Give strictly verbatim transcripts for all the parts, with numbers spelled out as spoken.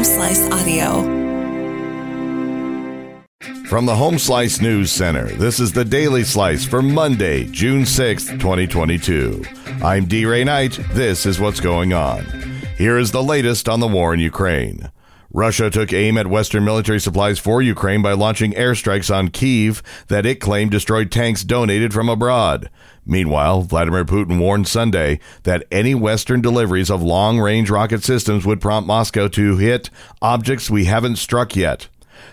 Home Slice Audio. From the Home Slice News Center, this is the Daily Slice for Monday, June sixth, twenty twenty-two. I'm D. Ray Knight. This is what's going on. Here is the latest on the war in Ukraine. Russia took aim at Western military supplies for Ukraine by launching airstrikes on Kyiv that it claimed destroyed tanks donated from abroad. Meanwhile, Vladimir Putin warned Sunday that any Western deliveries of long-range rocket systems would prompt Moscow to hit objects we haven't struck yet.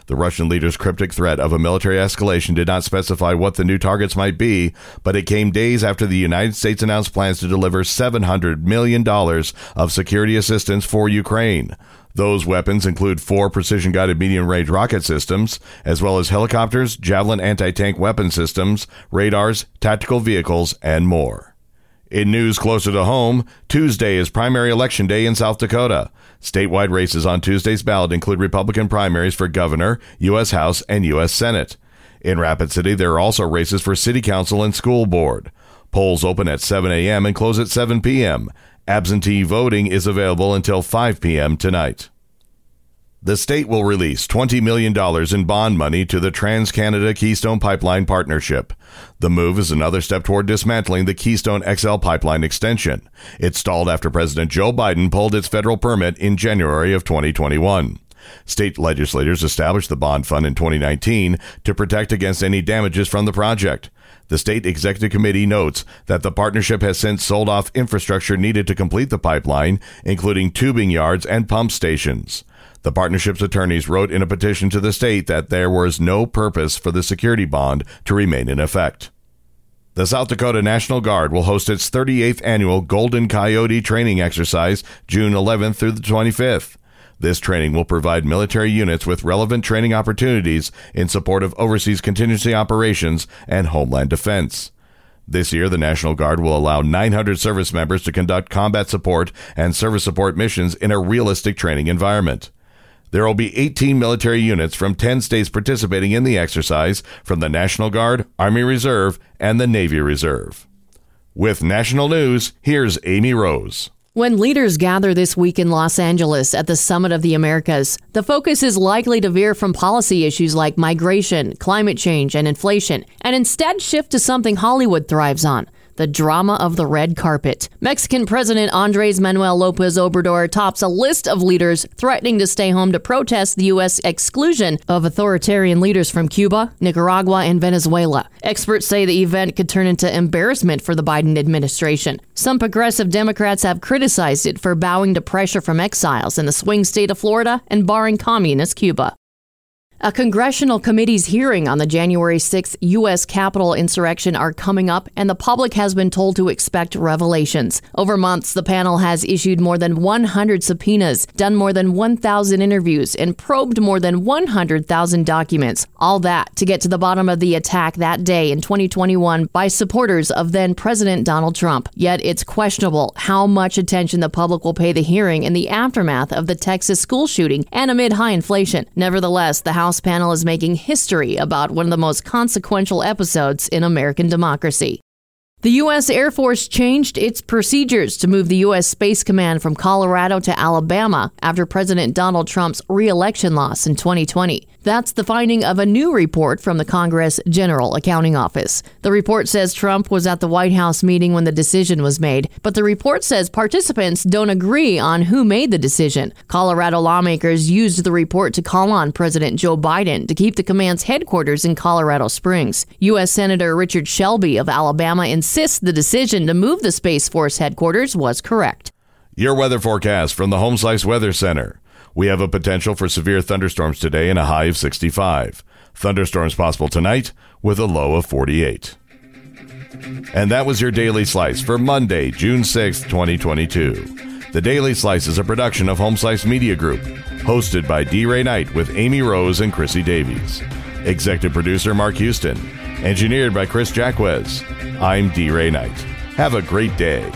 The Russian leader's cryptic threat of a military escalation did not specify what the new targets might be, but it came days after the United States announced plans to deliver seven hundred million dollars of security assistance for Ukraine. Those weapons include four precision-guided medium-range rocket systems, as well as helicopters, Javelin anti-tank weapon systems, radars, tactical vehicles, and more. In news closer to home, Tuesday is primary election day in South Dakota. Statewide races on Tuesday's ballot include Republican primaries for governor, U S House, and U S Senate. In Rapid City, there are also races for city council and school board. Polls open at seven a.m. and close at seven p.m. Absentee voting is available until five p.m. tonight. The state will release twenty million dollars in bond money to the TransCanada Keystone Pipeline Partnership. The move is another step toward dismantling the Keystone X L Pipeline extension. It stalled after President Joe Biden pulled its federal permit in January of twenty twenty-one. State legislators established the bond fund in twenty nineteen to protect against any damages from the project. The state executive committee notes that the partnership has since sold off infrastructure needed to complete the pipeline, including tubing yards and pump stations. The partnership's attorneys wrote in a petition to the state that there was no purpose for the security bond to remain in effect. The South Dakota National Guard will host its thirty-eighth annual Golden Coyote training exercise June eleventh through the twenty-fifth. This training will provide military units with relevant training opportunities in support of overseas contingency operations and homeland defense. This year, the National Guard will allow nine hundred service members to conduct combat support and service support missions in a realistic training environment. There will be eighteen military units from ten states participating in the exercise from the National Guard, Army Reserve, and the Navy Reserve. With national news, here's Amy Rose. When leaders gather this week in Los Angeles at the Summit of the Americas, the focus is likely to veer from policy issues like migration, climate change, and inflation, and instead shift to something Hollywood thrives on: the drama of the red carpet. Mexican President Andrés Manuel López Obrador tops a list of leaders threatening to stay home to protest the U S exclusion of authoritarian leaders from Cuba, Nicaragua, and Venezuela. Experts say the event could turn into embarrassment for the Biden administration. Some progressive Democrats have criticized it for bowing to pressure from exiles in the swing state of Florida and barring communist Cuba. A congressional committee's hearing on the January sixth U S Capitol insurrection are coming up, and the public has been told to expect revelations. Over months, the panel has issued more than one hundred subpoenas, done more than one thousand interviews, and probed more than one hundred thousand documents. All that to get to the bottom of the attack that day in twenty twenty-one by supporters of then-President Donald Trump. Yet it's questionable how much attention the public will pay the hearing in the aftermath of the Texas school shooting and amid high inflation. Nevertheless, the House panel is making history about one of the most consequential episodes in American democracy. The U S Air Force changed its procedures to move the U S Space Command from Colorado to Alabama after President Donald Trump's re-election loss in twenty twenty. That's the finding of a new report from the Congress General Accounting Office. The report says Trump was at the White House meeting when the decision was made, but the report says participants don't agree on who made the decision. Colorado lawmakers used the report to call on President Joe Biden to keep the command's headquarters in Colorado Springs. U S Senator Richard Shelby of Alabama insists the decision to move the Space Force headquarters was correct. Your weather forecast from the Home Slice Weather Center. We have a potential for severe thunderstorms today and a high of sixty-five. Thunderstorms possible tonight with a low of forty-eight. And that was your Daily Slice for Monday, June sixth, twenty twenty-two. The Daily Slice is a production of Home Slice Media Group, hosted by D. Ray Knight with Amy Rose and Chrissy Davies. Executive producer Mark Houston. Engineered by Chris Jacquez. I'm D. Ray Knight. Have a great day.